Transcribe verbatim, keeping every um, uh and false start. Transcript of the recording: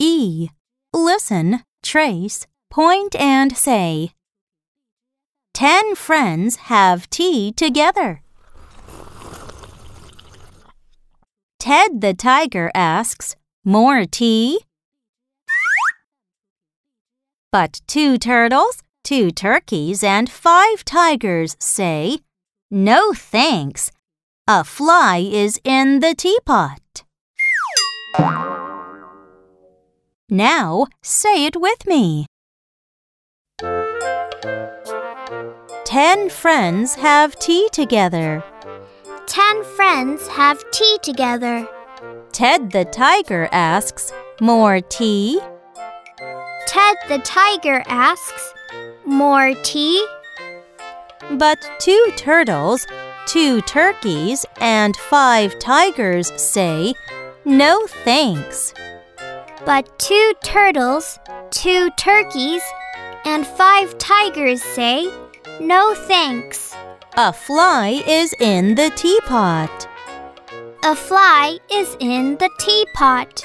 E. Listen, trace, point and say. Ten friends have tea together. Ted the tiger asks, "More tea?" But two turtles, two turkeys, and five tigers say, "No thanks. A fly is in the teapot." Now, say it with me. Ten friends have tea together. Ten friends have tea together. Ted the tiger asks, "More tea?" Ted the tiger asks, "More tea?" But two turtles, two turkeys, and five tigers say, "No thanks." But two turtles, two turkeys, and five tigers say, "No thanks." A fly is in the teapot. A fly is in the teapot.